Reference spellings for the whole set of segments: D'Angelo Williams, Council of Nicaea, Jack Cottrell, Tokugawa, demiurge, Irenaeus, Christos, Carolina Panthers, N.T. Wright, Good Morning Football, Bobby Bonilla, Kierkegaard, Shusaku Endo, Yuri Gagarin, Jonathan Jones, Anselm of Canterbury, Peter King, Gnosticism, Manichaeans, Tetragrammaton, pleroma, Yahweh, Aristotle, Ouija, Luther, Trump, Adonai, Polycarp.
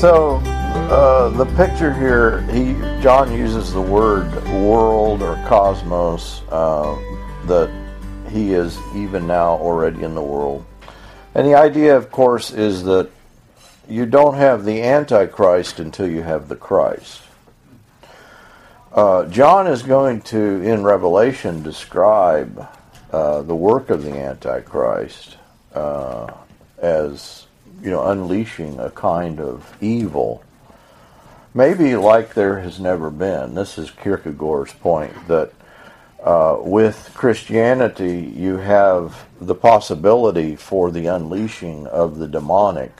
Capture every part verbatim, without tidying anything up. So uh, the picture here, he John uses the word world or cosmos, uh, that he is even now already in the world. And the idea, of course, is that you don't have the Antichrist until you have the Christ. Uh, John is going to, in Revelation, describe uh, the work of the Antichrist uh, as, you know, unleashing a kind of evil, maybe like there has never been. This is Kierkegaard's point, that uh, with Christianity you have the possibility for the unleashing of the demonic.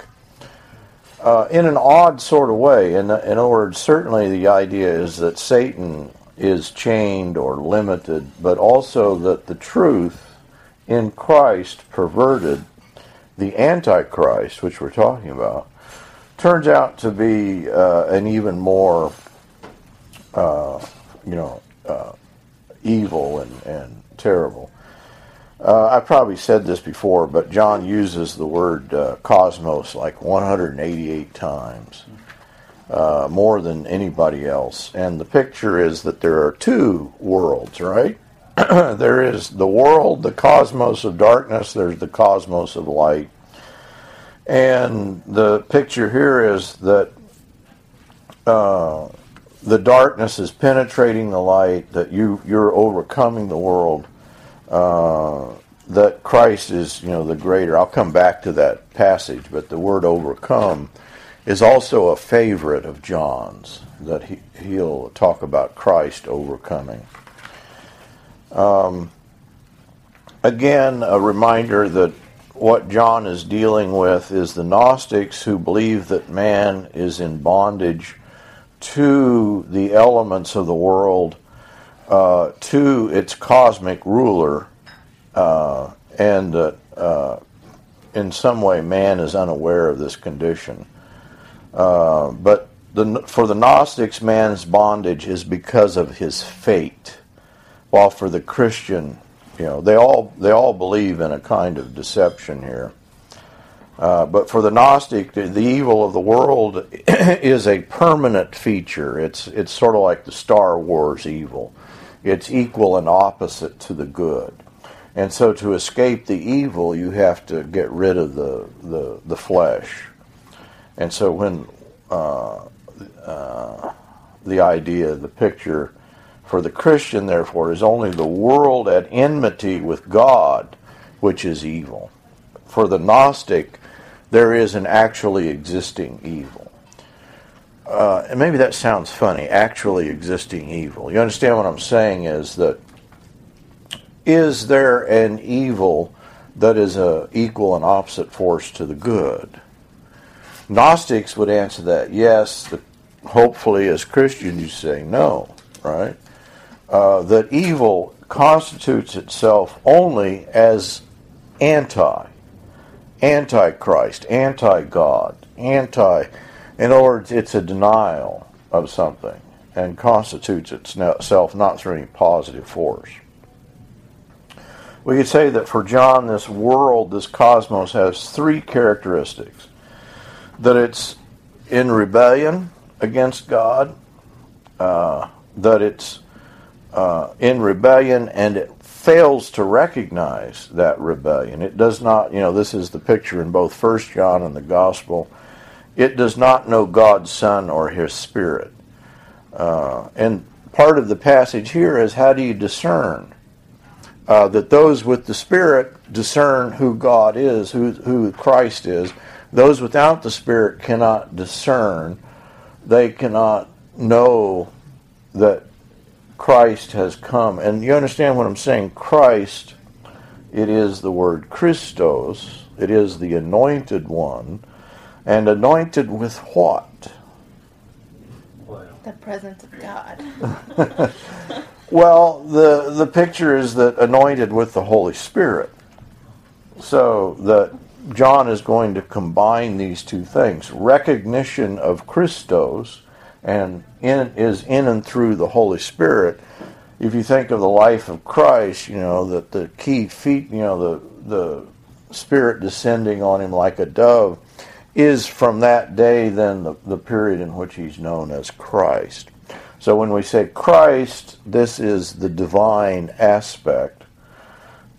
Uh, in an odd sort of way. In, in other words, certainly the idea is that Satan is chained or limited, but also that the truth in Christ perverted, the Antichrist, which we're talking about, turns out to be uh, an even more, uh, you know, uh, evil and, and terrible. Uh, I probably said this before, but John uses the word uh, cosmos like one hundred eighty-eight times, uh, more than anybody else. And the picture is that there are two worlds, right? There is the world, the cosmos of darkness, there's the cosmos of light. And the picture here is that uh, the darkness is penetrating the light, that you, you're overcoming the world. Uh, that Christ is, you know, the greater. I'll come back to that passage, but the word overcome is also a favorite of John's, that he, he'll talk about Christ overcoming. Um, again, a reminder that what John is dealing with is the Gnostics, who believe that man is in bondage to the elements of the world, Uh, to its cosmic ruler, uh, and uh, uh, in some way man is unaware of this condition. Uh, but the, for the Gnostics, man's bondage is because of his fate, while for the Christian, you know, they all they all believe in a kind of deception here. Uh, but for the Gnostic, the, the evil of the world is a permanent feature. It's it's sort of like the Star Wars evil. It's equal and opposite to the good. And so to escape the evil, you have to get rid of the the, the flesh. And so when uh, uh, the idea, the picture for the Christian, therefore, is only the world at enmity with God, which is evil. For the Gnostic, there is an actually existing evil. Uh, and maybe that sounds funny, actually existing evil. You understand what I'm saying is that, is there an evil that is an equal and opposite force to the good? Gnostics would answer that yes, the, hopefully as Christians you say no, right? Uh, that evil constitutes itself only as anti, anti-Christ, anti-God, anti In other words, it's a denial of something and constitutes itself not through any positive force. We could say that for John, this world, this cosmos, has three characteristics. That it's in rebellion against God, uh, that it's uh, in rebellion and it fails to recognize that rebellion. It does not, you know, this is the picture in both First John and the Gospel. It does not know God's Son or His Spirit. Uh, and part of the passage here is, how do you discern? Uh, that those with the Spirit discern who God is, who, who Christ is. Those without the Spirit cannot discern. They cannot know that Christ has come. And you understand what I'm saying? Christ, it is the word Christos. It is the anointed one. And anointed with what? The presence of God. Well, the the picture is that anointed with the Holy Spirit. So that John is going to combine these two things. Recognition of Christos and in is in and through the Holy Spirit. If you think of the life of Christ, you know, that the key feat, you know, the the Spirit descending on him like a dove. is from that day then the, the period in which he's known as Christ. So when we say Christ, this is the divine aspect.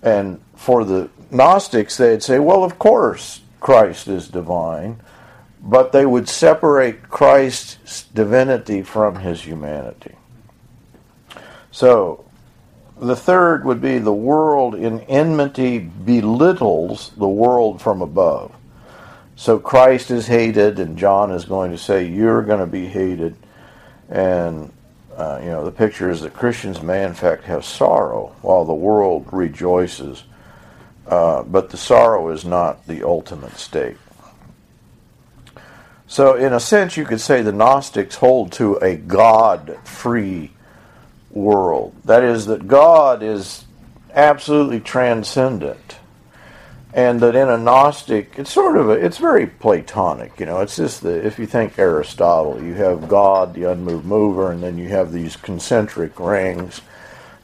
And for the Gnostics, they'd say, well, of course Christ is divine, but they would separate Christ's divinity from his humanity. So the third would be the world in enmity belittles the world from above. So Christ is hated, and John is going to say, you're going to be hated. And, uh, you know, the picture is that Christians may in fact have sorrow while the world rejoices. Uh, but the sorrow is not the ultimate state. So in a sense, you could say the Gnostics hold to a God-free world. That is, that God is absolutely transcendent. And that in a Gnostic, it's sort of a, it's very Platonic, you know, it's just the, if you think Aristotle, you have God, the unmoved mover, and then you have these concentric rings,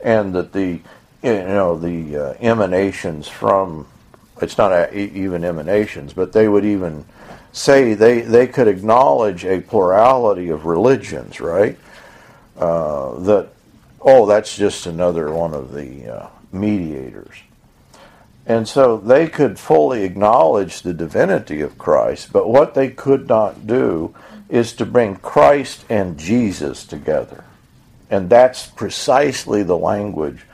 and that the, you know, the uh, emanations from, it's not a, even emanations, but they would even say they, they could acknowledge a plurality of religions, right? Uh, that, oh, that's just another one of the uh, mediators. And so they could fully acknowledge the divinity of Christ, but what they could not do is to bring Christ and Jesus together. And that's precisely the language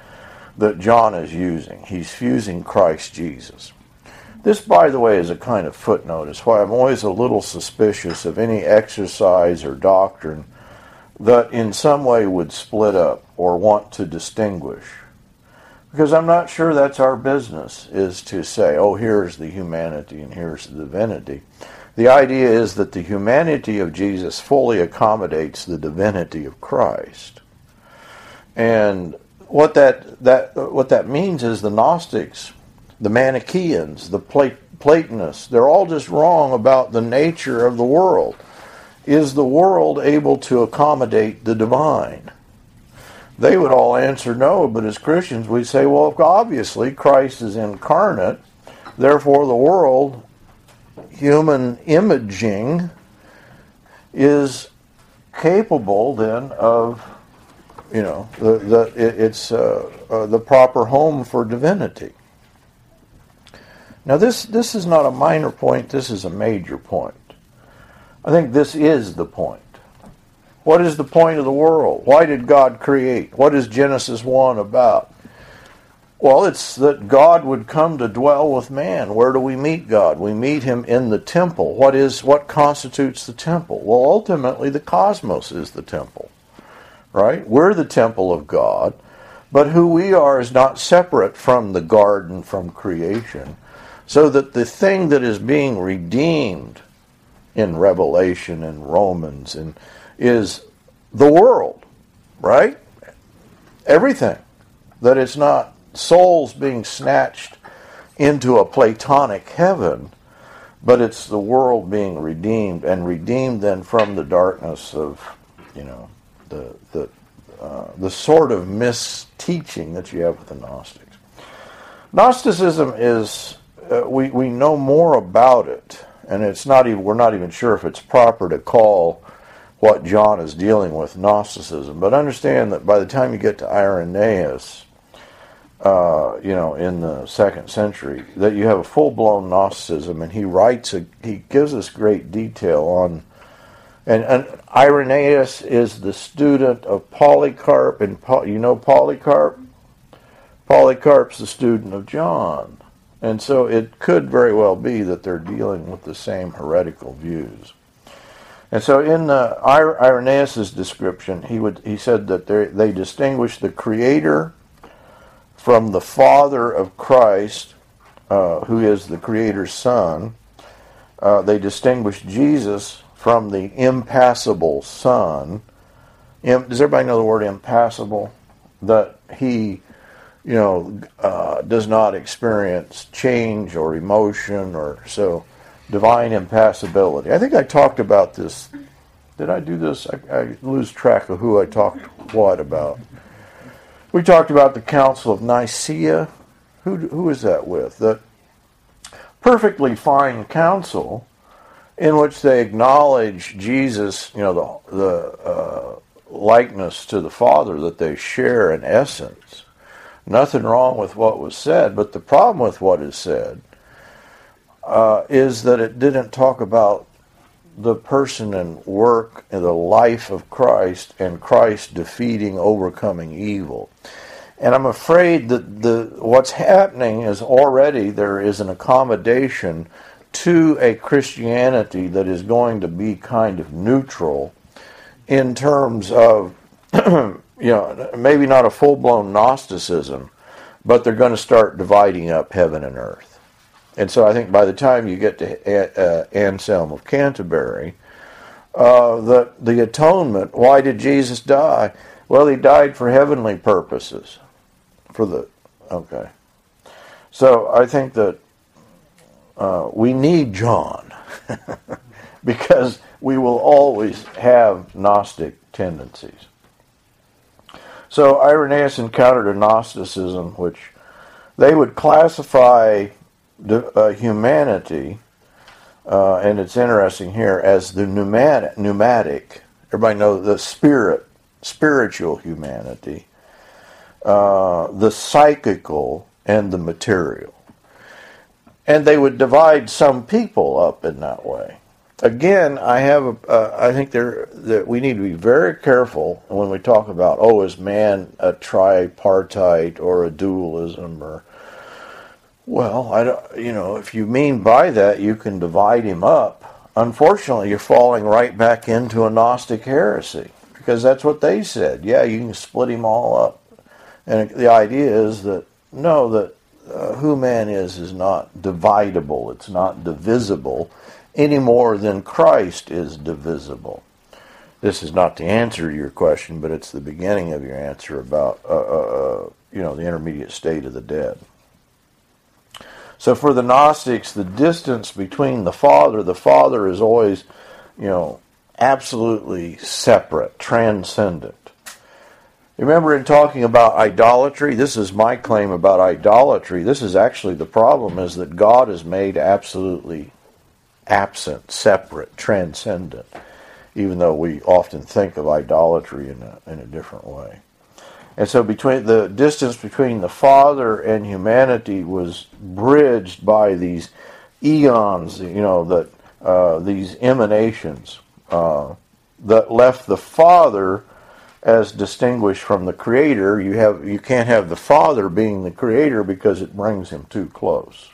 that John is using. He's fusing Christ Jesus. This, by the way, is a kind of footnote. It's why I'm always a little suspicious of any exercise or doctrine that in some way would split up or want to distinguish. Because I'm not sure that's our business, is to say, oh, here's the humanity and here's the divinity. The idea is that the humanity of Jesus fully accommodates the divinity of Christ. And what that that what that means is the Gnostics, the Manichaeans, the Platonists, they're all just wrong about the nature of the world. Is the world able to accommodate the divine? They would all answer no, but as Christians we say, well, obviously Christ is incarnate, therefore the world, human imaging, is capable then of, you know, the, the, it, it's uh, uh, the proper home for divinity. Now this, this is not a minor point, this is a major point. I think this is the point. What is the point of the world? Why did God create? What is Genesis one about? Well, it's that God would come to dwell with man. Where do we meet God? We meet him in the temple. What is, what constitutes the temple? Well, ultimately, the cosmos is the temple, right? We're the temple of God, but who we are is not separate from the garden, from creation, so that the thing that is being redeemed in Revelation and Romans and is the world, right? Everything. That it's not souls being snatched into a Platonic heaven, but it's the world being redeemed, and redeemed then from the darkness of, you know, the the uh, the sort of misteaching that you have with the Gnostics. Gnosticism is uh, we we know more about it, and it's not even we're not even sure if it's proper to call what John is dealing with Gnosticism, but understand that by the time you get to Irenaeus, uh, you know, in the second century, that you have a full-blown Gnosticism, and he writes, a, he gives us great detail on, and, and Irenaeus is the student of Polycarp, and Poly, you know Polycarp? Polycarp's the student of John, and so it could very well be that they're dealing with the same heretical views. And so in uh, Irenaeus' description, he would he said that they distinguish the creator from the father of Christ, uh, who is the creator's son. Uh, they distinguish Jesus from the impassible son. Im- Does everybody know the word impassible? That he, you know, uh, does not experience change or emotion or so. Divine impassibility. I think I talked about this. Did I do this? I, I lose track of who I talked what about. We talked about the Council of Nicaea. Who who is that with? The perfectly fine council in which they acknowledge Jesus, you know, the, the uh, likeness to the Father that they share in essence. Nothing wrong with what was said, but the problem with what is said uh, is that it didn't talk about the person and work and the life of Christ and Christ defeating, overcoming evil. And I'm afraid that the what's happening is already there is an accommodation to a Christianity that is going to be kind of neutral in terms of, you know, maybe not a full-blown Gnosticism, but they're going to start dividing up heaven and earth. And so I think by the time you get to Anselm of Canterbury, uh, the, the atonement, why did Jesus die? Well, he died for heavenly purposes. For the, okay. So I think that Uh, we need John because we will always have Gnostic tendencies. So Irenaeus encountered a Gnosticism which they would classify the, uh, humanity, uh, and it's interesting here, as the pneumatic. pneumatic. Everybody knows the spirit, spiritual humanity, uh, the psychical, and the material. And they would divide some people up in that way. Again, I have, a, uh, I think there that we need to be very careful when we talk about, oh, is man a tripartite or a dualism, or, well, I don't, you know, if you mean by that you can divide him up. Unfortunately, you're falling right back into a Gnostic heresy because that's what they said. Yeah, you can split him all up, and the idea is that no, that. Uh, who man is is not dividable, it's not divisible, any more than Christ is divisible. This is not the answer to your question, but it's the beginning of your answer about, uh, uh, uh, you know, the intermediate state of the dead. So for the Gnostics, the distance between the Father, the Father is always, you know, absolutely separate, transcendent. Remember in talking about idolatry, this is my claim about idolatry, this is actually the problem, is that God is made absolutely absent, separate, transcendent, even though we often think of idolatry in a, in a different way. And so between the distance between the Father and humanity was bridged by these eons, you know, that uh, these emanations uh, that left the Father as distinguished from the Creator. You have you can't have the Father being the Creator because it brings him too close.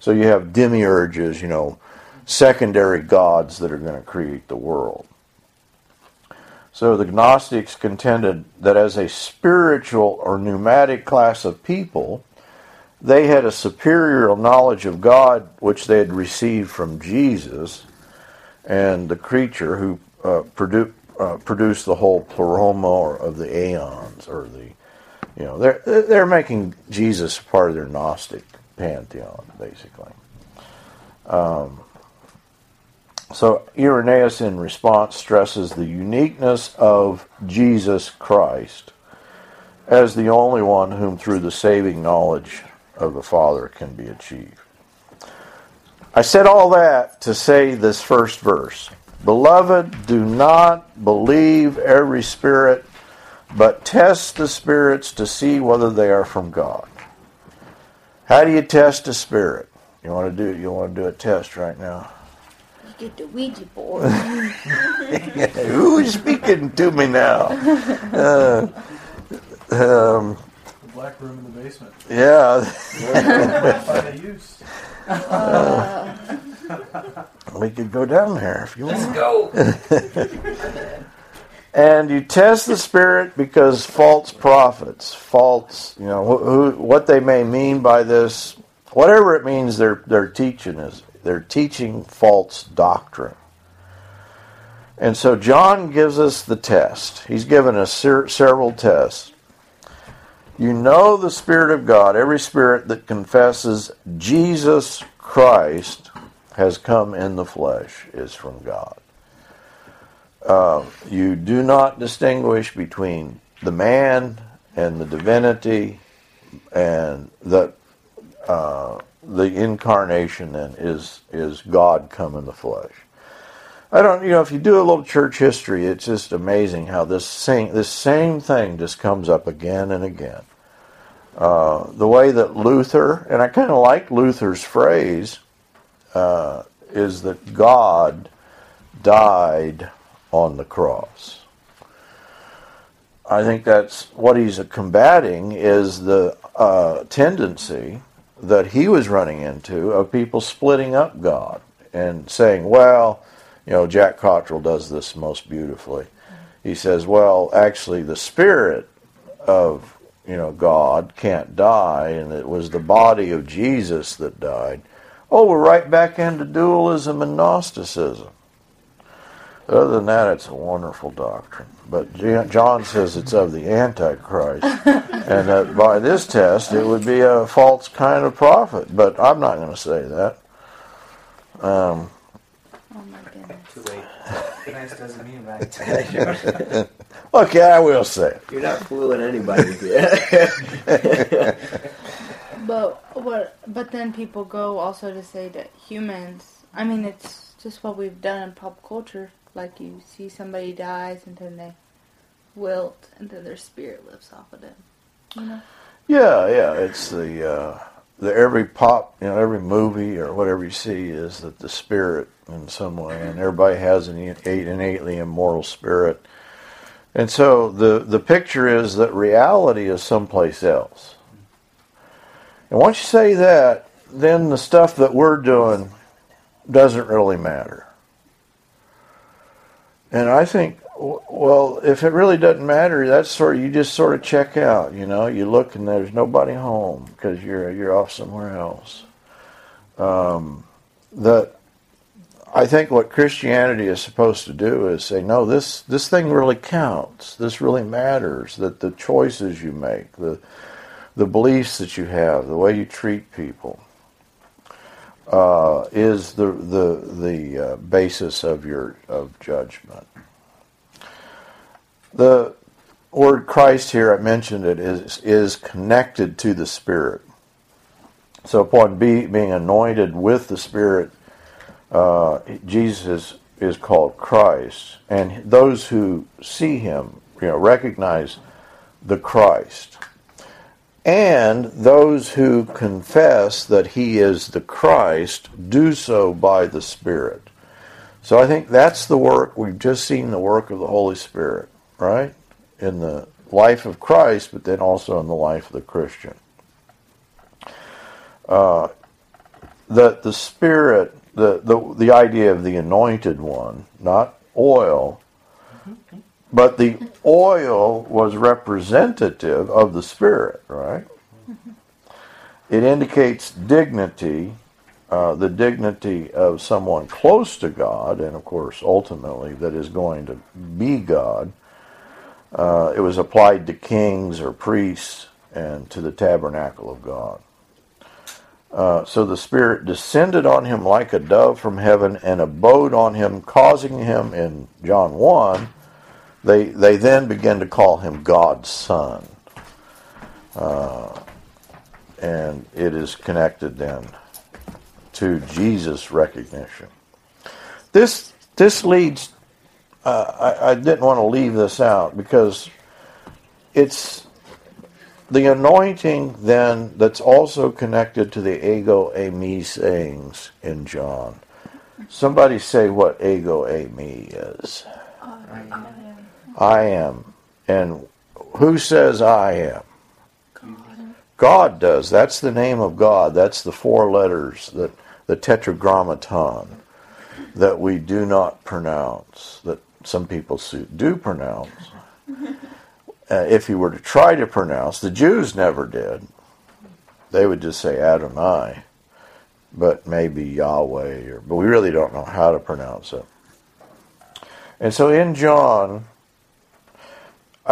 So you have demiurges, you know, secondary gods that are going to create the world. So the Gnostics contended that as a spiritual or pneumatic class of people, they had a superior knowledge of God which they had received from Jesus and the creature who uh, produced Uh, produce the whole pleroma or of the aeons, or the, you know, they're they're making Jesus part of their Gnostic pantheon, basically. Um, so Irenaeus, in response, stresses the uniqueness of Jesus Christ as the only one whom, through the saving knowledge of the Father, can be achieved. I said all that to say this first verse. Beloved, do not believe every spirit, but test the spirits to see whether they are from God. How do you test a spirit? You want to do you want to do a test right now? You get the Ouija board. Who's speaking to me now? Uh, um, the black room in the basement. Yeah. By the use. Uh, We could go down there if you want. Let's go. And you test the spirit because false prophets, false, you know, who, what they may mean by this, whatever it means, they're they're teaching is they're teaching false doctrine. And so John gives us the test. He's given us ser- several tests. You know the Spirit of God. Every spirit that confesses Jesus Christ has come in the flesh is from God. Uh, you do not distinguish between the man and the divinity, and the uh, the incarnation then is is God come in the flesh. I don't, you know, if you do a little church history, it's just amazing how this same, this same thing just comes up again and again. Uh, the way that Luther, and I kind of like Luther's phrase, uh, is that God died on the cross. I think that's what he's combating, is the uh, tendency that he was running into of people splitting up God and saying, well, you know, Jack Cottrell does this most beautifully. He says, well, actually the spirit of, you know, God can't die, and it was the body of Jesus that died. Oh, we're right back into dualism and Gnosticism. Other than that, it's a wonderful doctrine. But John says it's of the Antichrist, and that by this test, it would be a false kind of prophet. But I'm not going to say that. Um, oh, my goodness. Too late. Christ doesn't mean right. Okay, I will say it. You're not fooling anybody here. But, what, but then people go also to say that humans, I mean, it's just what we've done in pop culture. Like, you see somebody dies, and then they wilt, and then their spirit lives off of them. You know? Yeah, yeah. It's the uh, the every pop, you know, every movie or whatever you see is that the spirit in some way, and everybody has an innately immortal spirit. And so the the picture is that reality is someplace else. And once you say that, then the stuff that we're doing doesn't really matter. And I think, well, if it really doesn't matter, that's sort of, you just sort of check out, you know. You look and there's nobody home because you're you're off somewhere else. Um, that I think what Christianity is supposed to do is say, no, this this thing really counts. This really matters. That the choices you make, the the beliefs that you have, the way you treat people, Uh, is the the the uh, basis of your of judgment. The word Christ here, I mentioned it, is is connected to the Spirit. So upon be, being anointed with the Spirit, uh, Jesus is, is called Christ, and those who see him, you know, recognize the Christ. And those who confess that he is the Christ do so by the Spirit. So I think that's the work. We've just seen the work of the Holy Spirit, right? In the life of Christ, but then also in the life of the Christian. Uh, that the Spirit, the, the, the idea of the anointed one, not oil, but the oil was representative of the Spirit, right? It indicates dignity, uh, the dignity of someone close to God, and of course, ultimately, that is going to be God. Uh, it was applied to kings or priests and to the tabernacle of God. Uh, so the Spirit descended on him like a dove from heaven and abode on him, causing him, in John one, They they then begin to call him God's Son. Uh, and it is connected then to Jesus' recognition. This this leads, uh, I, I didn't want to leave this out because it's the anointing then that's also connected to the ego a me sayings in John. Somebody say what ego a me is. I am. And who says I am? God. God does. That's the name of God. That's the four letters, that the tetragrammaton, that we do not pronounce, that some people do pronounce. Uh, if you were to try to pronounce, the Jews never did. They would just say Adonai, but maybe Yahweh, or, but we really don't know how to pronounce it. And so in John,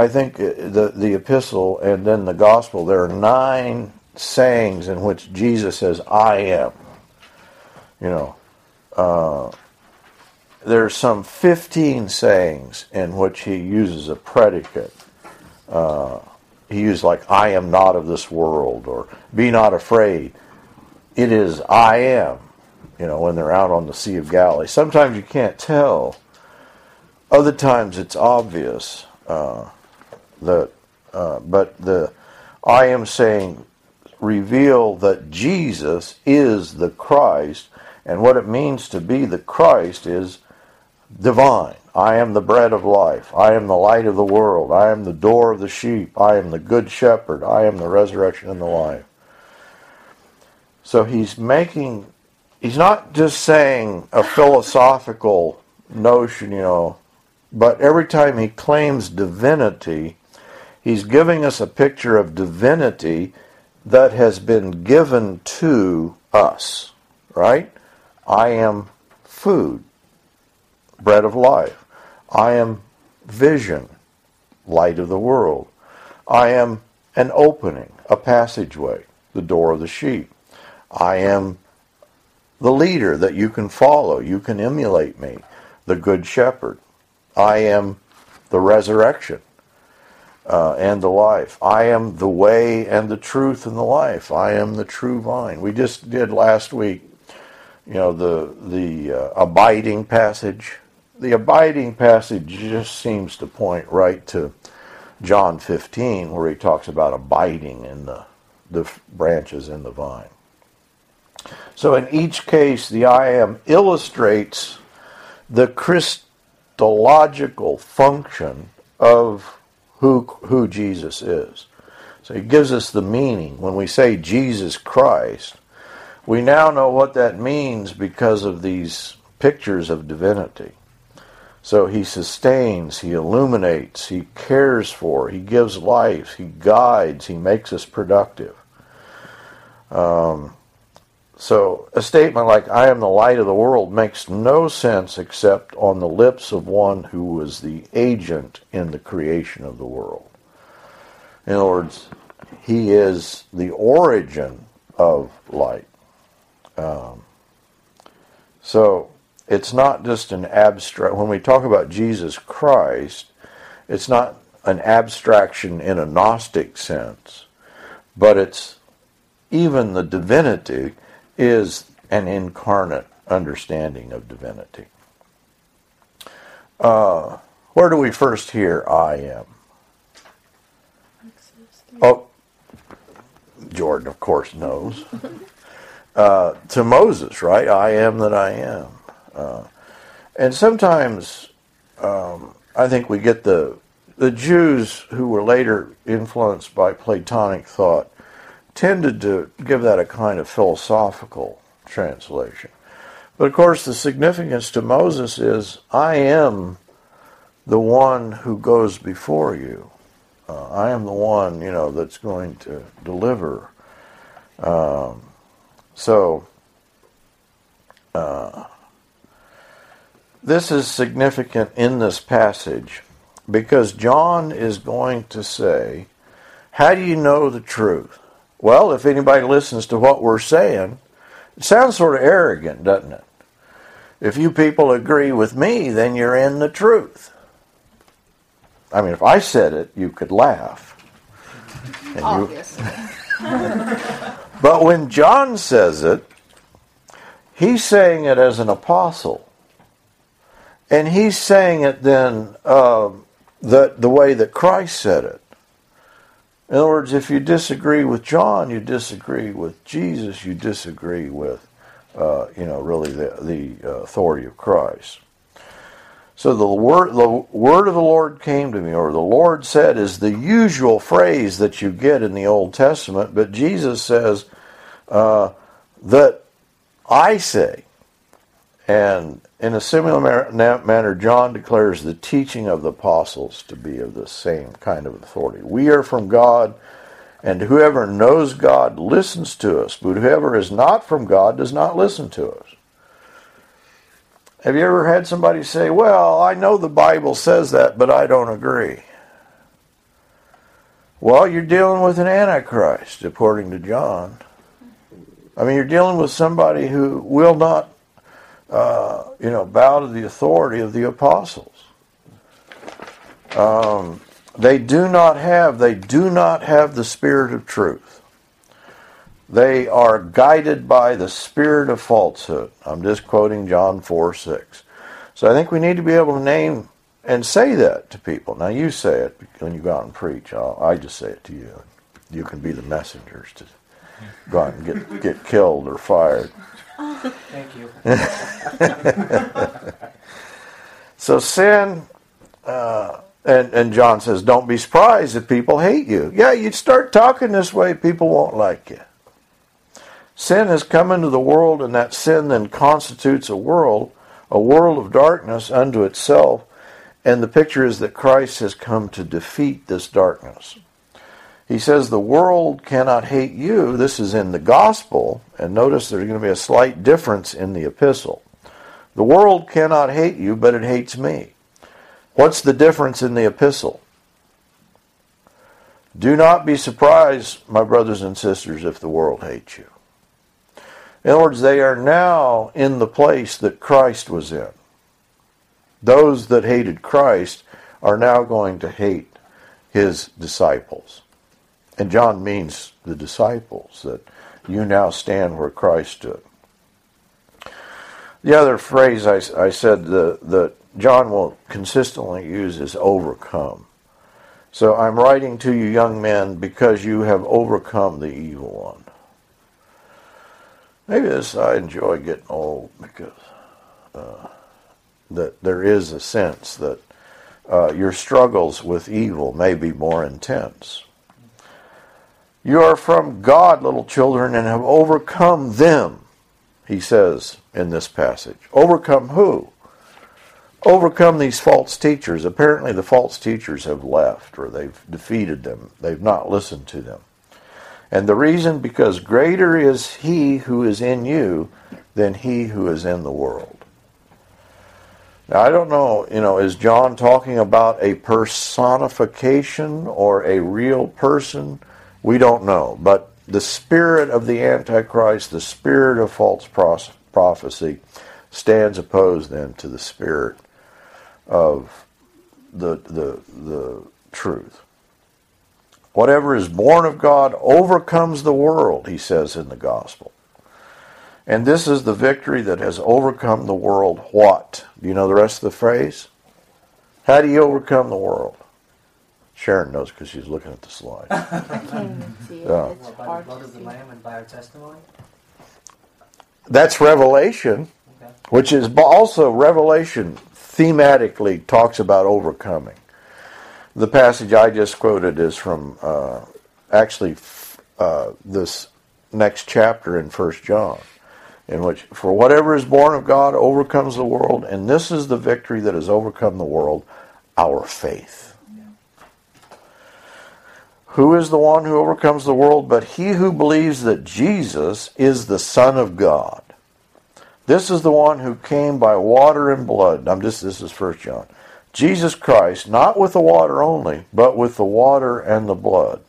I think the the epistle and then the gospel, there are nine sayings in which Jesus says, I am. You know, uh, there are some fifteen sayings in which he uses a predicate. Uh, he used like, I am not of this world, or be not afraid. It is I am. you know, when they're out on the Sea of Galilee. Sometimes you can't tell. Other times it's obvious uh, that, uh, but the I am saying reveal that Jesus is the Christ, and what it means to be the Christ is divine. I am the bread of life. I am the light of the world. I am the door of the sheep. I am the good shepherd. I am the resurrection and the life. So he's making, he's not just saying a philosophical notion, you know, but every time he claims divinity, he's giving us a picture of divinity that has been given to us, right? I am food, bread of life. I am vision, light of the world. I am an opening, a passageway, the door of the sheep. I am the leader that you can follow, you can emulate me, the good shepherd. I am the resurrection uh, and the life. I am the way and the truth and the life. I am the true vine. We just did last week, you know, the, the uh, abiding passage. The abiding passage just seems to point right to John fifteen, where he talks about abiding in the, the branches in the vine. So in each case, the I am illustrates the Christological function of who who Jesus is. So it gives us the meaning. When we say Jesus Christ, we now know what that means because of these pictures of divinity. So he sustains, he illuminates, he cares for, he gives life, he guides, he makes us productive. Um... So a statement like, I am the light of the world, makes no sense except on the lips of one who was the agent in the creation of the world. In other words, he is the origin of light. Um, so it's not just an abstract, when we talk about Jesus Christ, it's not an abstraction in a Gnostic sense, but it's even the divinity is an incarnate understanding of divinity. Uh, where do we first hear I am? Oh, Jordan, of course, knows. Uh, to Moses, right? I am that I am. Uh, and sometimes um, I think we get the the Jews who were later influenced by Platonic thought tended to give that a kind of philosophical translation. But of course the significance to Moses is, I am the one who goes before you. Uh, I am the one, you know, that's going to deliver. Um, so, uh, this is significant in this passage because John is going to say, how do you know the truth? Well, if anybody listens to what we're saying, it sounds sort of arrogant, doesn't it? If you people agree with me, then you're in the truth. I mean, if I said it, you could laugh. And obviously. You... But when John says it, he's saying it as an apostle. And he's saying it then uh, the, the way that Christ said it. In other words, if you disagree with John, you disagree with Jesus, you disagree with, uh, you know, really the, the authority of Christ. So the word, the word of the Lord came to me, or the Lord said, is the usual phrase that you get in the Old Testament, but Jesus says uh, that I say. And in a similar manner, John declares the teaching of the apostles to be of the same kind of authority. We are from God, and whoever knows God listens to us, but whoever is not from God does not listen to us. Have you ever had somebody say, well, I know the Bible says that, but I don't agree? Well, you're dealing with an antichrist, according to John. I mean, you're dealing with somebody who will not Uh, you know, bow to the authority of the apostles. Um, they do not have, they do not have the spirit of truth. They are guided by the spirit of falsehood. I'm just quoting John four six. So I think we need to be able to name and say that to people. Now you say it when you go out and preach. I'll, I just say it to you. You can be the messengers to go out and get, get killed or fired. Thank you. So sin, uh, and, and John says, don't be surprised if people hate you. Yeah, you start talking this way, people won't like you. Sin has come into the world, and that sin then constitutes a world, a world of darkness unto itself. And the picture is that Christ has come to defeat this darkness. He says the world cannot hate you. This is in the gospel. And notice there's going to be a slight difference in the epistle. The world cannot hate you, but it hates me. What's the difference in the epistle? Do not be surprised, my brothers and sisters, if the world hates you. In other words, they are now in the place that Christ was in. Those that hated Christ are now going to hate his disciples. And John means the disciples, that you now stand where Christ stood. The other phrase I, I said the, that John will consistently use is overcome. So I'm writing to you, young men, because you have overcome the evil one. Maybe this I enjoy getting old because uh, that there is a sense that uh, your struggles with evil may be more intense. You are from God, little children, and have overcome them, he says in this passage. Overcome who? Overcome these false teachers. Apparently the false teachers have left, or they've defeated them. They've not listened to them. And the reason, because greater is he who is in you than he who is in the world. Now, I don't know, you know, is John talking about a personification or a real person? We don't know. But the spirit of the Antichrist, the spirit of false prophecy, stands opposed then to the spirit of the, the, the truth. Whatever is born of God overcomes the world, he says in the gospel. And this is the victory that has overcome the world. What? Do you know the rest of the phrase? How do you overcome the world? Sharon knows because she's looking at the slide. I can't even see it. Yeah. It's by the blood of the Lamb and by our testimony? That's Revelation, okay. Which is also Revelation thematically talks about overcoming. The passage I just quoted is from uh, actually uh, this next chapter in First John, in which, for whatever is born of God overcomes the world, and this is the victory that has overcome the world, our faith. Yeah. Who is the one who overcomes the world but he who believes that Jesus is the Son of God? This is the one who came by water and blood. I'm just, this is First John. Jesus Christ, not with the water only, but with the water and the blood.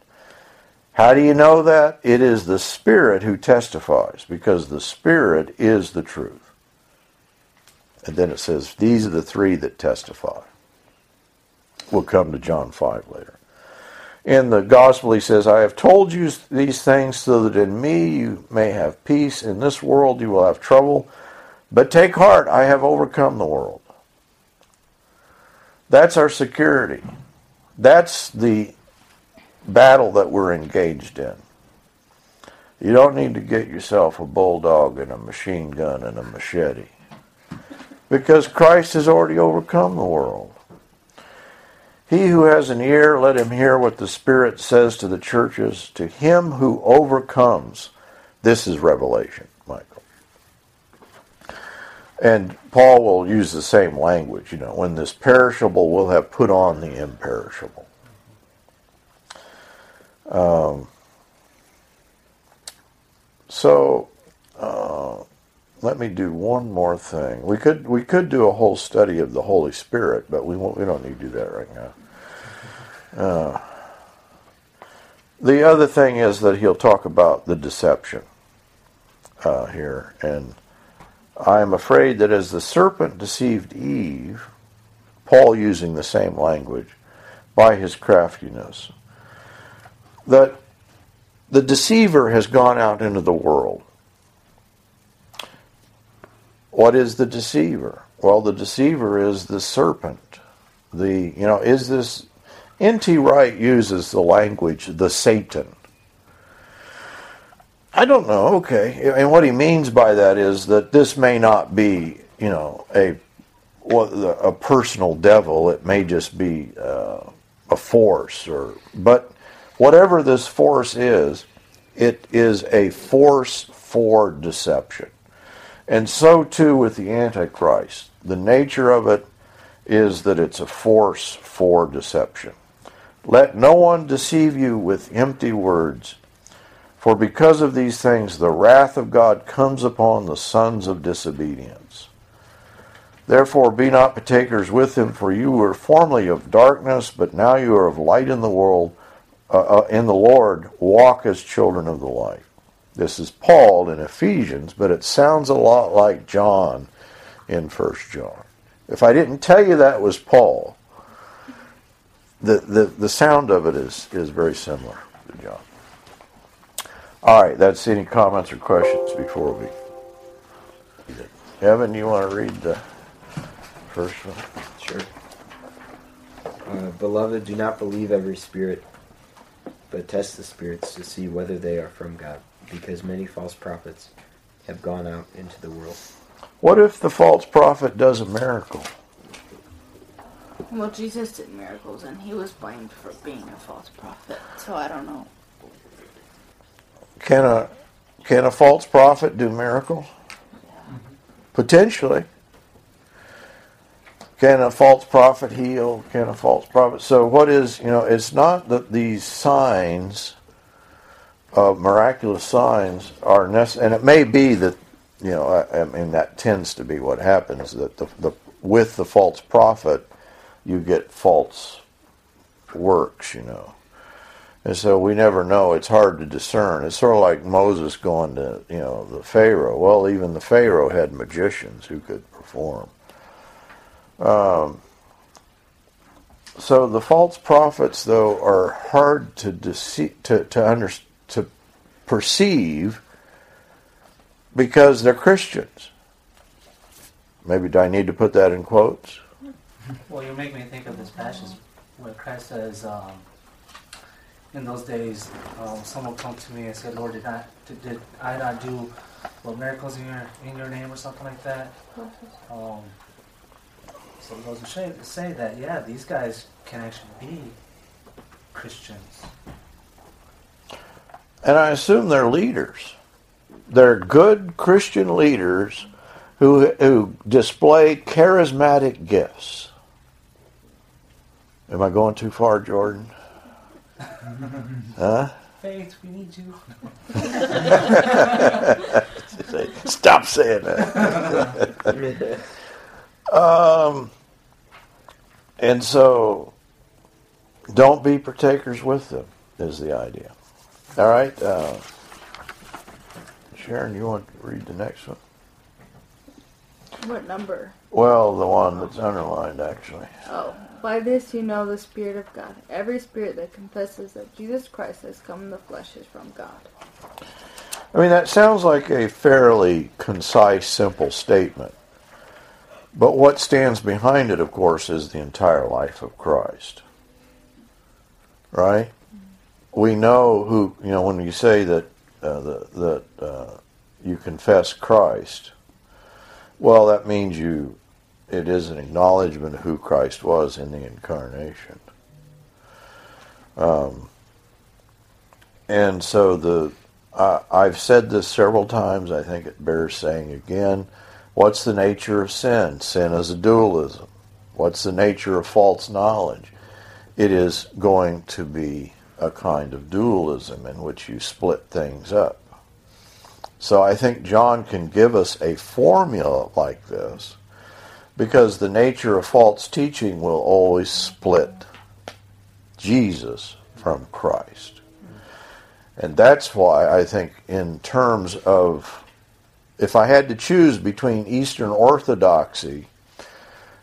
How do you know that? It is the Spirit who testifies, because the Spirit is the truth. And then it says, these are the three that testify. We'll come to John five later. In the Gospel he says, I have told you these things so that in me you may have peace. In this world you will have trouble, but take heart, I have overcome the world. That's our security. That's the battle that we're engaged in. You don't need to get yourself a bulldog and a machine gun and a machete, because Christ has already overcome the world. He who has an ear, let him hear what the Spirit says to the churches. To him who overcomes, this is Revelation, Michael. And Paul will use the same language, you know, when this perishable will have put on the imperishable. Um, so, uh, let me do one more thing. We could we could do a whole study of the Holy Spirit, but we won't. We don't need to do that right now. Uh, the other thing is that he'll talk about the deception uh, here, and I am afraid that as the serpent deceived Eve, Paul using the same language, by his craftiness, that the deceiver has gone out into the world. What is the deceiver? Well, the deceiver is the serpent. The, you know, is this... N T Wright uses the language, the Satan. I don't know, okay. And what he means by that is that this may not be, you know, a a personal devil. It may just be uh, a force. Or, but whatever this force is, it is a force for deception. And so too with the Antichrist. The nature of it is that it's a force for deception. Let no one deceive you with empty words, for because of these things the wrath of God comes upon the sons of disobedience. Therefore be not partakers with them, for you were formerly of darkness, but now you are of light in the world, uh, uh, in the Lord, walk as children of the light. This is Paul in Ephesians, but it sounds a lot like John in First John. If I didn't tell you that was Paul, the, the, the sound of it is, is very similar to John. All right, that's any comments or questions before we... Evan, you want to read the first one? Sure. Uh, Beloved, do not believe every spirit, but test the spirits to see whether they are from God, because many false prophets have gone out into the world. What if the false prophet does a miracle? Well, Jesus did miracles, and he was blamed for being a false prophet, so I don't know. Can a can a false prophet do miracles? Yeah. Potentially. Can a false prophet heal? Can a false prophet? So what is, you know, it's not that these signs, uh, miraculous signs are necessary, and it may be that, you know, I, I mean, that tends to be what happens, that the, the with the false prophet, you get false works, you know. And so we never know. It's hard to discern. It's sort of like Moses going to, you know, the Pharaoh. Well, even the Pharaoh had magicians who could perform. Um, so the false prophets, though, are hard to dece- to to, under- to perceive because they're Christians. Maybe do I need to put that in quotes? Well, you make me think of this passage where Christ says... Um, in those days, um, someone come to me and said, "Lord, did I did, did I not do well, miracles in your in your name or something like that?" Um, so those who say, say that, yeah, these guys can actually be Christians, and I assume they're leaders. They're good Christian leaders who who display charismatic gifts. Am I going too far, Jordan? Huh? Faith, we need you. Stop saying that. um, and so, don't be partakers with them is the idea. All right, uh, Sharon, you want to read the next one? What number? Well, the one that's underlined, actually. Oh. By this you know the Spirit of God. Every spirit that confesses that Jesus Christ has come in the flesh is from God. I mean, that sounds like a fairly concise, simple statement. But what stands behind it, of course, is the entire life of Christ. Right? Mm-hmm. We know who, you know, when you say that uh, the, that uh, you confess Christ, well, that means you... It is an acknowledgement of who Christ was in the incarnation. Um, and so the uh, I've said this several times, I think it bears saying again, what's the nature of sin? Sin is a dualism. What's the nature of false knowledge? It is going to be a kind of dualism in which you split things up. So I think John can give us a formula like this, because the nature of false teaching will always split Jesus from Christ. And that's why I think in terms of, if I had to choose between Eastern Orthodoxy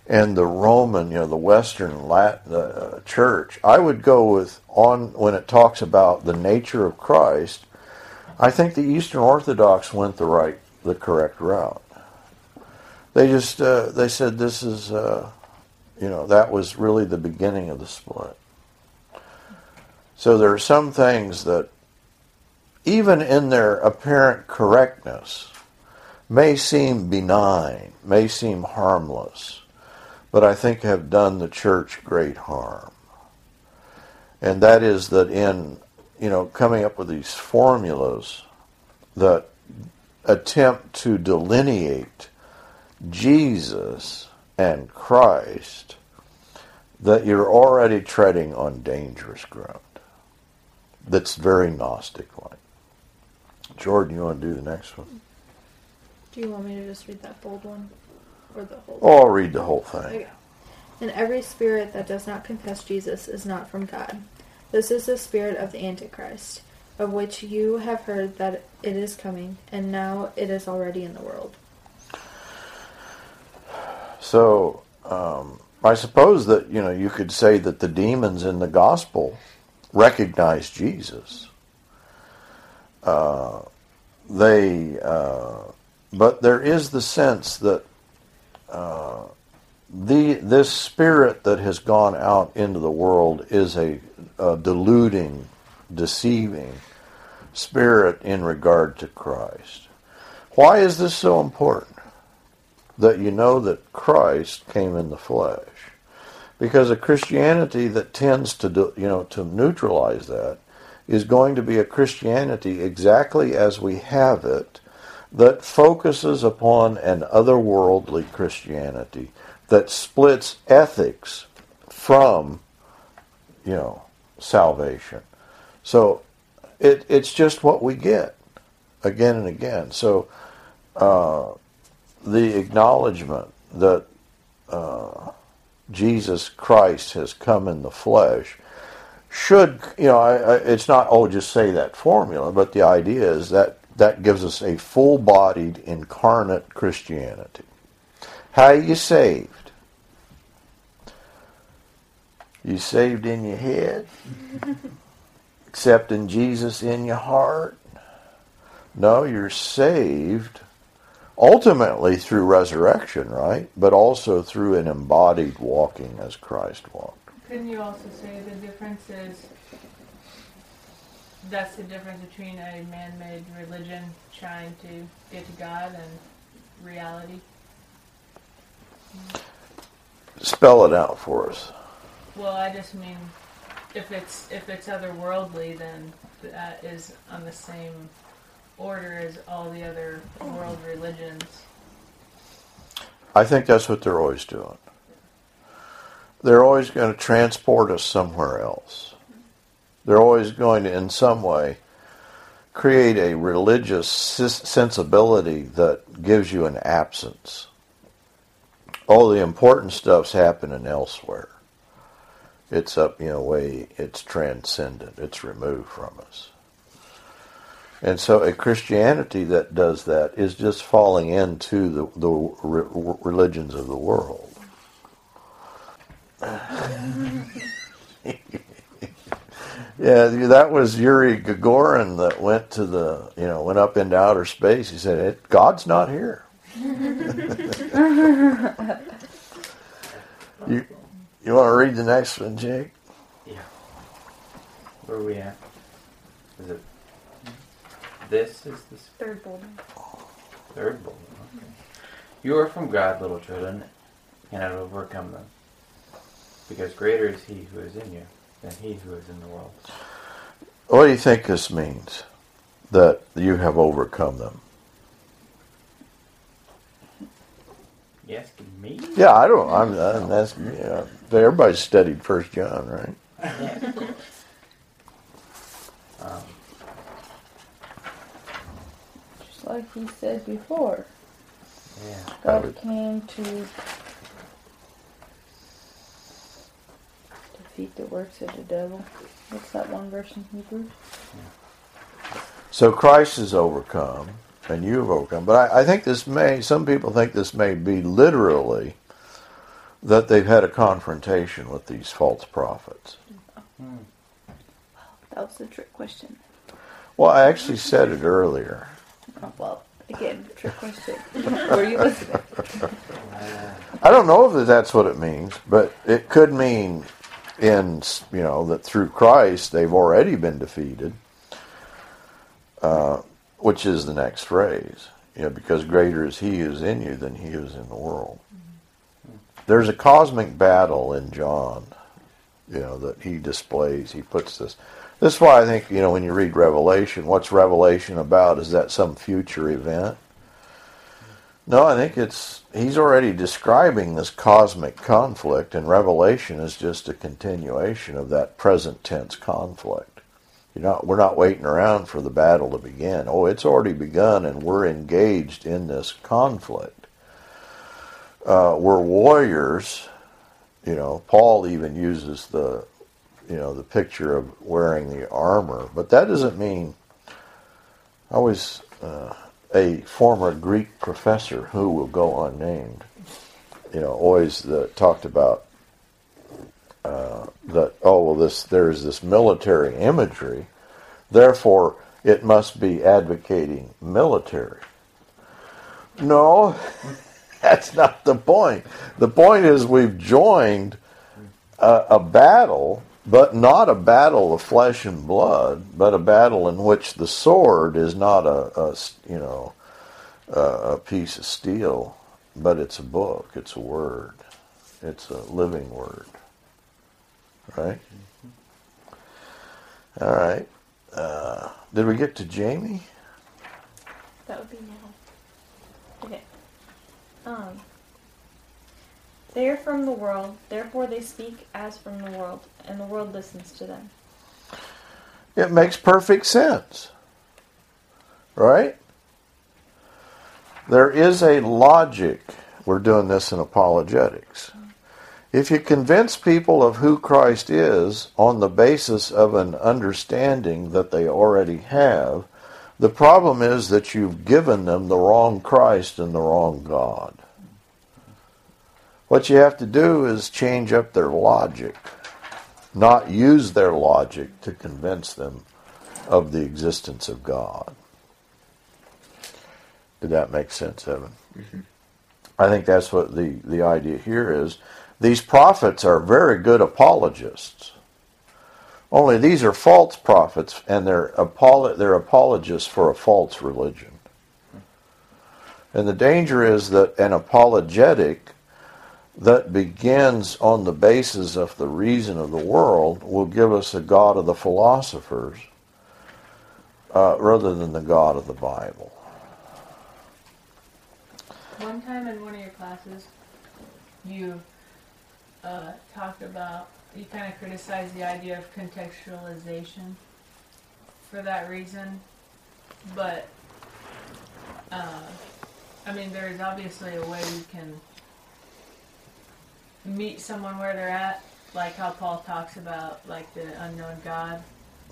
and the Roman, you know, the Western Latin, uh, church, I would go with, on when it talks about the nature of Christ, I think the Eastern Orthodox went the right, the correct route. They just, uh, they said this is, uh, you know, that was really the beginning of the split. So there are some things that, even in their apparent correctness, may seem benign, may seem harmless, but I think have done the church great harm. And that is that in, you know, coming up with these formulas that attempt to delineate Jesus and Christ, that you're already treading on dangerous ground. That's very Gnostic-like. Jordan, you want to do the next one? Do you want me to just read that bold one? Or the whole thing? Oh, I'll read the whole thing. Okay. And every spirit that does not confess Jesus is not from God. This is the spirit of the Antichrist, of which you have heard that it is coming, and now it is already in the world. So, um, I suppose that, you know, you could say that the demons in the gospel recognize Jesus. Uh, they, uh, but there is the sense that uh, the this spirit that has gone out into the world is a, a deluding, deceiving spirit in regard to Christ. Why is this so important? That you know that Christ came in the flesh. Because a Christianity that tends to do, you know, to neutralize that is going to be a Christianity exactly as we have it, that focuses upon an otherworldly Christianity that splits ethics from, you know, salvation. So it it's just what we get again and again. So uh, the acknowledgement that Uh, Jesus Christ has come in the flesh should, you know, I, I, it's not, oh, just say that formula, but the idea is that that gives us a full-bodied, incarnate Christianity. How are you saved? You saved in your head? Accepting Jesus in your heart? No, you're saved ultimately through resurrection, right? But also through an embodied walking as Christ walked. Couldn't you also say the difference is, that's the difference between a man-made religion trying to get to God and reality? Spell it out for us. Well, I just mean, if it's if it's otherworldly, then that is on the same order as all the other world religions. I think that's what they're always doing. They're always going to transport us somewhere else. They're always going to, in some way, create a religious sensibility that gives you an absence. All the important stuff's happening elsewhere. It's up, you know, way, it's transcendent. It's removed from us. And so a Christianity that does that is just falling into the, the re- religions of the world. Yeah, that was Yuri Gagarin that went to the, you know, went up into outer space. He said, it, God's not here. you you want to read the next one, Jake? Yeah. Where are we at? Is it? This is the third boulder. Third boulder, okay. You are from God, little children, and have overcome them, because greater is He who is in you than he who is in the world. What do you think this means, that you have overcome them? You asking me? Yeah, I don't. I'm, I'm asking. You know, everybody studied First John, right? Yeah. um, Like he said before, yeah, God would... came to defeat the works of the devil. What's that one verse in Hebrews? Yeah. So Christ is overcome, and you've overcome. But I, I think this may, some people think this may be literally that they've had a confrontation with these false prophets. Mm. That was a trick question. Well, I actually said it earlier. Oh, well, again, trick question. Were you listening? I don't know if that's what it means, but it could mean, in you know, that through Christ they've already been defeated, uh, which is the next phrase. You know, because greater is He who's in you than he who's in the world. There's a cosmic battle in John, you know, that he displays. He puts this. This is why I think, you know, when you read Revelation, what's Revelation about? Is that some future event? No, I think it's, he's already describing this cosmic conflict, and Revelation is just a continuation of that present tense conflict. You're not, we're not waiting around for the battle to begin. Oh, it's already begun, and we're engaged in this conflict. Uh, we're warriors, you know. Paul even uses the, you know, the picture of wearing the armor, but that doesn't mean. I was uh, a former Greek professor who will go unnamed, you know, always the, talked about uh, that. Oh well, this there's this military imagery, therefore it must be advocating military. No. That's not the point. The point is we've joined a, a battle, but not a battle of flesh and blood, but a battle in which the sword is not a, a you know a piece of steel, but it's a book, it's a word, it's a living word. Right? All right. Uh, did we get to Jamie? That would be now. Okay. Um, they are from the world, therefore they speak as from the world, and the world listens to them. It makes perfect sense, right? There is a logic. We're doing this in apologetics. If you convince people of who Christ is on the basis of an understanding that they already have, the problem is that you've given them the wrong Christ and the wrong God. What you have to do is change up their logic, not use their logic to convince them of the existence of God. Did that make sense, Evan? Mm-hmm. I think that's what the, the idea here is. These prophets are very good apologists. Only these are false prophets, and they're apolo- they're apologists for a false religion. And the danger is that an apologetic that begins on the basis of the reason of the world will give us a God of the philosophers uh, rather than the God of the Bible. One time in one of your classes, you uh, talked about, you kind of criticize the idea of contextualization for that reason, but uh, I mean, there is obviously a way you can meet someone where they're at, like how Paul talks about, like, the unknown God.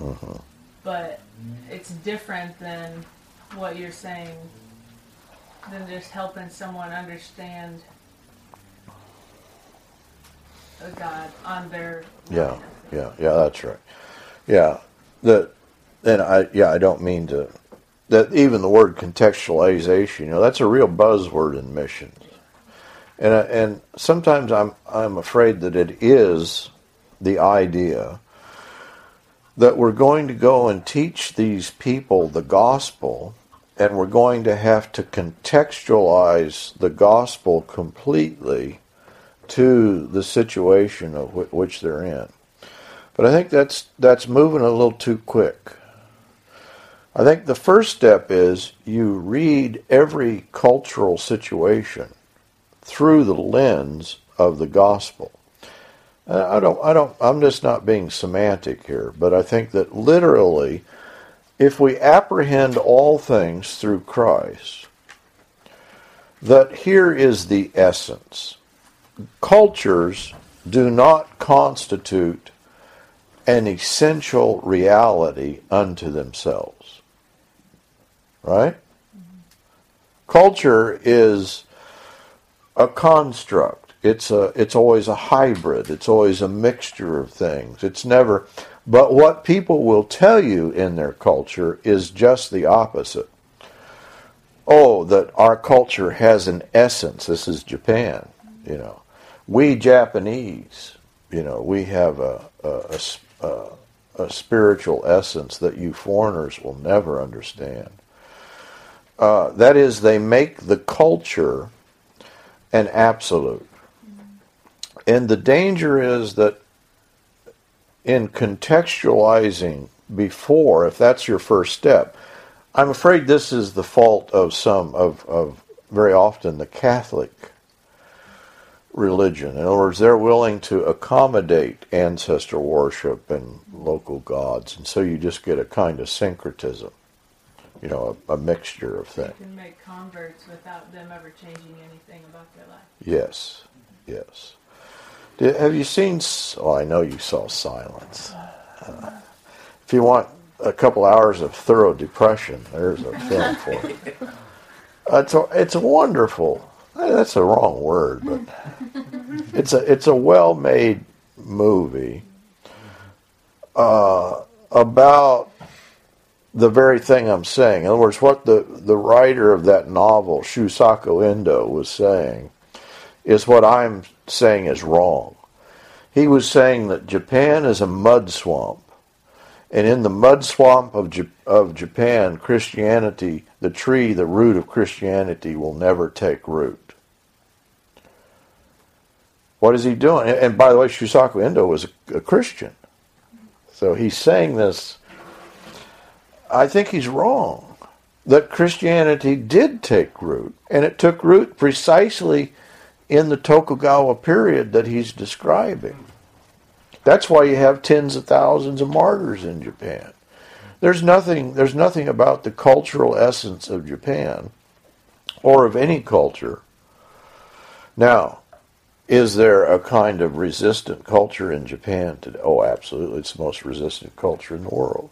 Uh-huh. But it's different than what you're saying, than just helping someone understand God on their yeah yeah yeah that's right yeah that and I yeah I don't mean to that even the word contextualization, you know, that's a real buzzword in missions, and and sometimes I'm I'm afraid that it is the idea that we're going to go and teach these people the gospel, and we're going to have to contextualize the gospel completely to the situation of which they're in. But I think that's that's moving a little too quick. I think the first step is you read every cultural situation through the lens of the gospel. I don't I don't I'm just not being semantic here, but I think that literally if we apprehend all things through Christ, that here is the essence. Cultures do not constitute an essential reality unto themselves. Right? Culture is a construct. It's a, it's always a hybrid. It's always a mixture of things. It's never, but what people will tell you in their culture is just the opposite. Oh, that our culture has an essence. This is Japan, you know. We Japanese, you know, we have a a, a, a spiritual essence that you foreigners will never understand. Uh, that is, they make the culture an absolute. And the danger is that in contextualizing before, if that's your first step, I'm afraid this is the fault of some, of, of very often the Catholic religion. In other words, they're willing to accommodate ancestor worship and local gods, and so you just get a kind of syncretism, you know, a, a mixture of things. You can make converts without them ever changing anything about their life. Yes, yes. Did, have you seen, oh, I know you saw Silence. Uh, if you want a couple hours of thorough depression, there's a film for it. Uh, it's, a, it's a wonderful, that's the wrong word, but it's a, it's a well-made movie uh, about the very thing I'm saying. In other words, what the, the writer of that novel, Shusaku Endo, was saying is what I'm saying is wrong. He was saying that Japan is a mud swamp, and in the mud swamp of J- of Japan, Christianity, the tree, the root of Christianity, will never take root. What is he doing? And, and by the way, Shusaku Endo was a, a Christian. So he's saying this. I think he's wrong, that Christianity did take root, and it took root precisely in the Tokugawa period that he's describing. That's why you have tens of thousands of martyrs in Japan. There's nothing, there's nothing about the cultural essence of Japan or of any culture. Now, is there a kind of resistant culture in Japan today? Oh, absolutely. It's the most resistant culture in the world.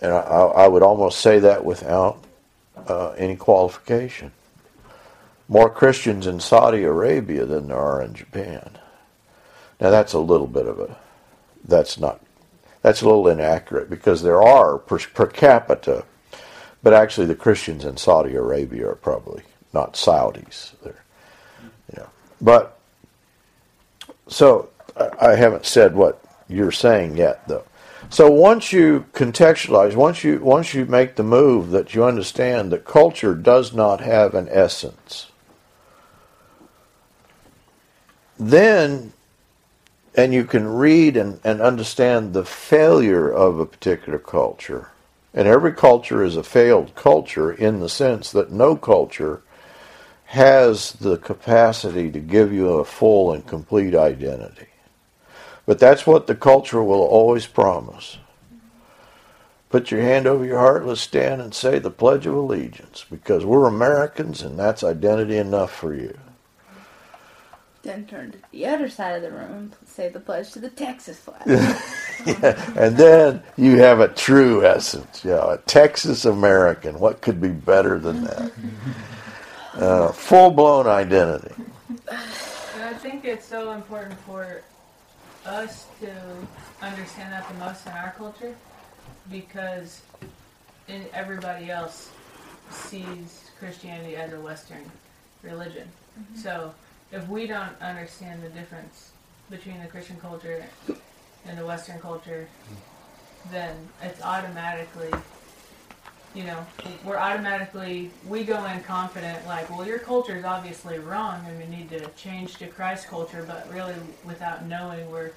And I, I would almost say that without uh, any qualification. More Christians in Saudi Arabia than there are in Japan. Now that's a little bit of a, that's not, that's a little inaccurate, because there are per, per capita, but actually the Christians in Saudi Arabia are probably not Saudis. They're, you know. But, so, I haven't said what you're saying yet, though. So once you contextualize, once you once you make the move that you understand that culture does not have an essence, then, and you can read and, and understand the failure of a particular culture. And every culture is a failed culture in the sense that no culture has the capacity to give you a full and complete identity. But that's what the culture will always promise. Put your hand over your heart, let's stand and say the Pledge of Allegiance, because we're Americans and that's identity enough for you. Then turn to the other side of the room and say the pledge to the Texas flag. Yeah. And then you have a true essence, yeah, a Texas American. What could be better than that? Uh, full-blown identity. And I think it's so important for us to understand that the most in our culture, because in everybody else sees Christianity as a Western religion. Mm-hmm. So if we don't understand the difference between the Christian culture and the Western culture, then it's automatically, you know, we're automatically, we go in confident, like, well, your culture is obviously wrong and we need to change to Christ culture, but really without knowing we're,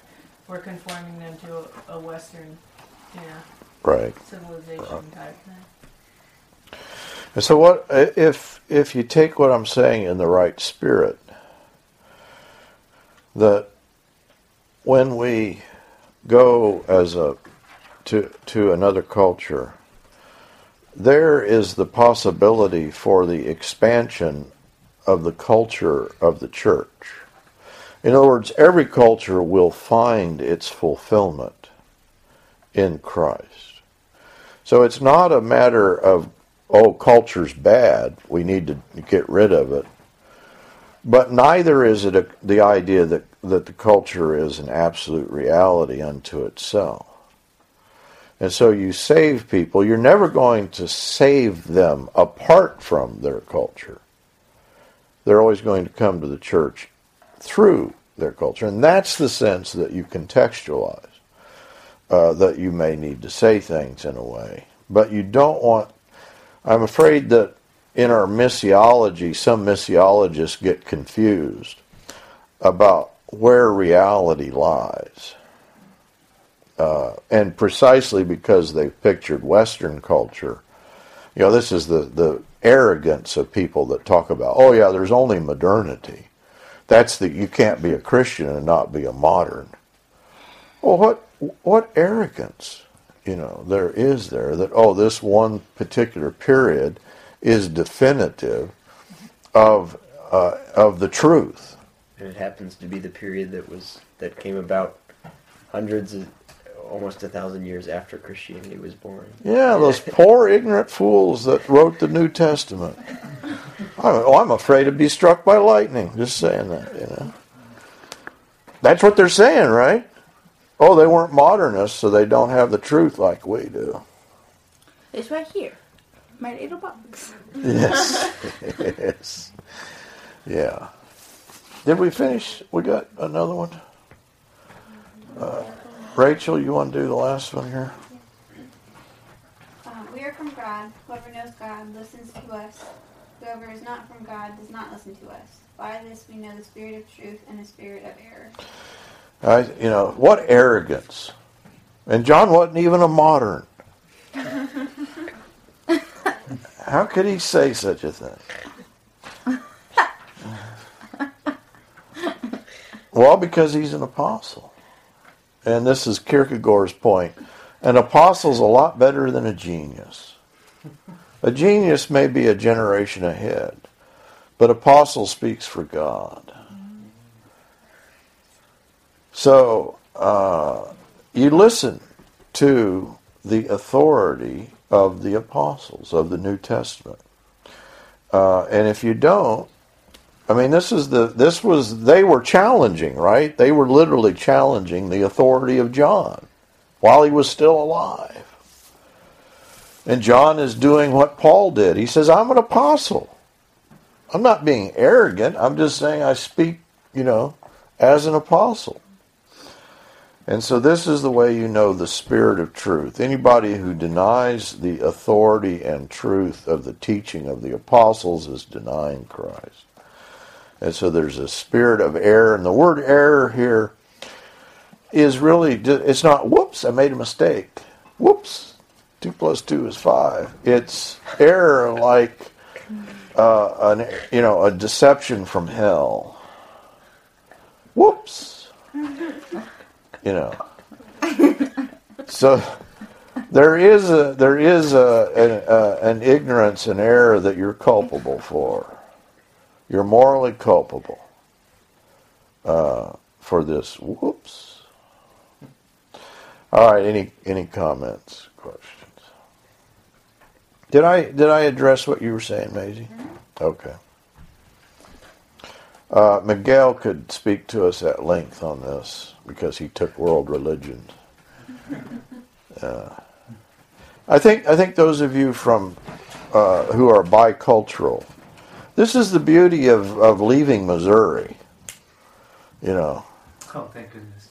we're conforming them to a, a Western, you know, right. civilization right. type thing. And so what, if, if you take what I'm saying in the right spirit, that when we go as a to to another culture, there is the possibility for the expansion of the culture of the church. In other words, every culture will find its fulfillment in Christ. So it's not a matter of, oh, culture's bad, we need to get rid of it. But neither is it a, the idea that, that the culture is an absolute reality unto itself. And so you save people. You're never going to save them apart from their culture. They're always going to come to the church through their culture. And that's the sense that you contextualize, uh, that you may need to say things in a way. But you don't want... I'm afraid that in our missiology, some missiologists get confused about where reality lies. Uh, and precisely because they've pictured Western culture, you know, this is the, the arrogance of people that talk about, oh yeah, there's only modernity. That's the, you can't be a Christian and not be a modern. Well, what what arrogance, you know, there is there that, oh, this one particular period is definitive of uh, of the truth. And it happens to be the period that was that came about hundreds of almost a thousand years after Christianity was born. Yeah, those poor ignorant fools that wrote the New Testament. I'm, oh, I'm afraid to be struck by lightning. Just saying that, you know. That's what they're saying, right? Oh, they weren't modernists, so they don't have the truth like we do. It's right here. My little box. Yes. Yes. Yeah. Did we finish? We got another one? Uh, Rachel, you want to do the last one here? Um, we are from God. Whoever knows God listens to us. Whoever is not from God does not listen to us. By this we know the spirit of truth and the spirit of error. I, you know, what arrogance. And John wasn't even a modern. How could he say such a thing? Well, because he's an apostle. And this is Kierkegaard's point. An apostle's a lot better than a genius. A genius may be a generation ahead, but apostle speaks for God. So, uh, you listen to the authority of the apostles of the New Testament. Uh, and if you don't, I mean, this is the this was they were challenging, right? They were literally challenging the authority of John while he was still alive. And John is doing what Paul did. He says, I'm an apostle. I'm not being arrogant. I'm just saying I speak, you know, as an apostle. And so this is the way you know the spirit of truth. Anybody who denies the authority and truth of the teaching of the apostles is denying Christ. And so there's a spirit of error. And the word error here is really, it's not, whoops, I made a mistake. Whoops, two plus two is five. It's error like uh, an, you know, a deception from hell. Whoops. You know, so there is a there is a, a, a an ignorance and error that you're culpable for. You're morally culpable uh, for this. Whoops. All right. Any any comments, questions? Did I did I address what you were saying, Maisie? Okay. Uh, Miguel could speak to us at length on this because he took world religion. Uh, I think I think those of you from uh, who are bicultural, this is the beauty of, of leaving Missouri. You know. Oh, thank goodness.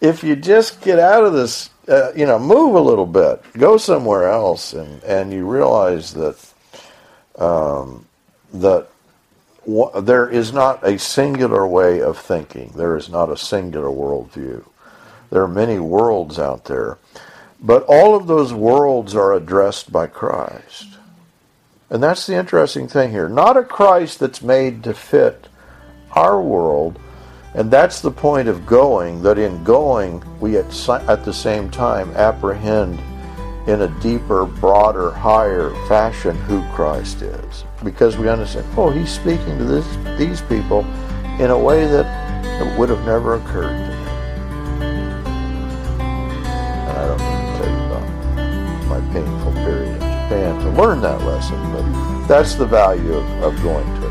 If you just get out of this, uh, you know, move a little bit, go somewhere else, and, and you realize that. Um, that w- there is not a singular way of thinking. There is not a singular worldview. There are many worlds out there. But all of those worlds are addressed by Christ. And that's the interesting thing here. Not a Christ that's made to fit our world. And that's the point of going, that in going, we at, si- at the same time apprehend in a deeper, broader, higher fashion who Christ is. Because we understand, oh, he's speaking to this, these people in a way that would have never occurred to me. And I don't need to tell you about my painful period in Japan. learn that lesson, but that's the value of, of going to it.